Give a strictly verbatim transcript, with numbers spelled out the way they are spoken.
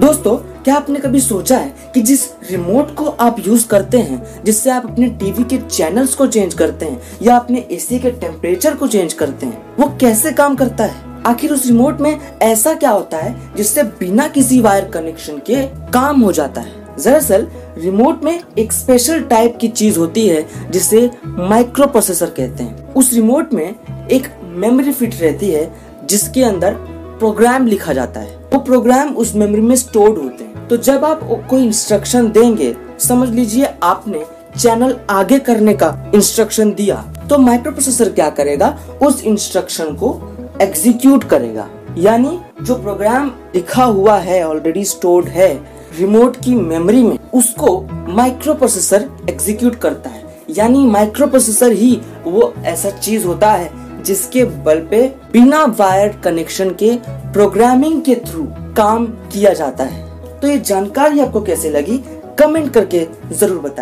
दोस्तों, क्या आपने कभी सोचा है कि जिस रिमोट को आप यूज करते हैं, जिससे आप अपने टीवी के चैनल्स को चेंज करते हैं या अपने एसी के टेम्परेचर को चेंज करते हैं, वो कैसे काम करता है? आखिर उस रिमोट में ऐसा क्या होता है जिससे बिना किसी वायर कनेक्शन के काम हो जाता है? दरअसल रिमोट में एक स्पेशल टाइप की चीज होती है जिसे माइक्रो प्रोसेसर कहते हैं। उस रिमोट में एक मेमोरी फिट रहती है जिसके अंदर प्रोग्राम लिखा जाता है। वो प्रोग्राम उस मेमोरी में स्टोर्ड होते हैं। तो जब आप कोई इंस्ट्रक्शन देंगे, समझ लीजिए आपने चैनल आगे करने का इंस्ट्रक्शन दिया, तो माइक्रोप्रोसेसर क्या करेगा, उस इंस्ट्रक्शन को एग्जीक्यूट करेगा। यानी जो प्रोग्राम लिखा हुआ है, ऑलरेडी स्टोर्ड है रिमोट की मेमोरी में, उसको माइक्रोप्रोसेसर एग्जीक्यूट करता है। यानी माइक्रोप्रोसेसर ही वो ऐसा चीज होता है जिसके बल पे बिना वायर कनेक्शन के प्रोग्रामिंग के थ्रू काम किया जाता है। तो ये जानकारी आपको कैसे लगी, कमेंट करके जरूर बताएं।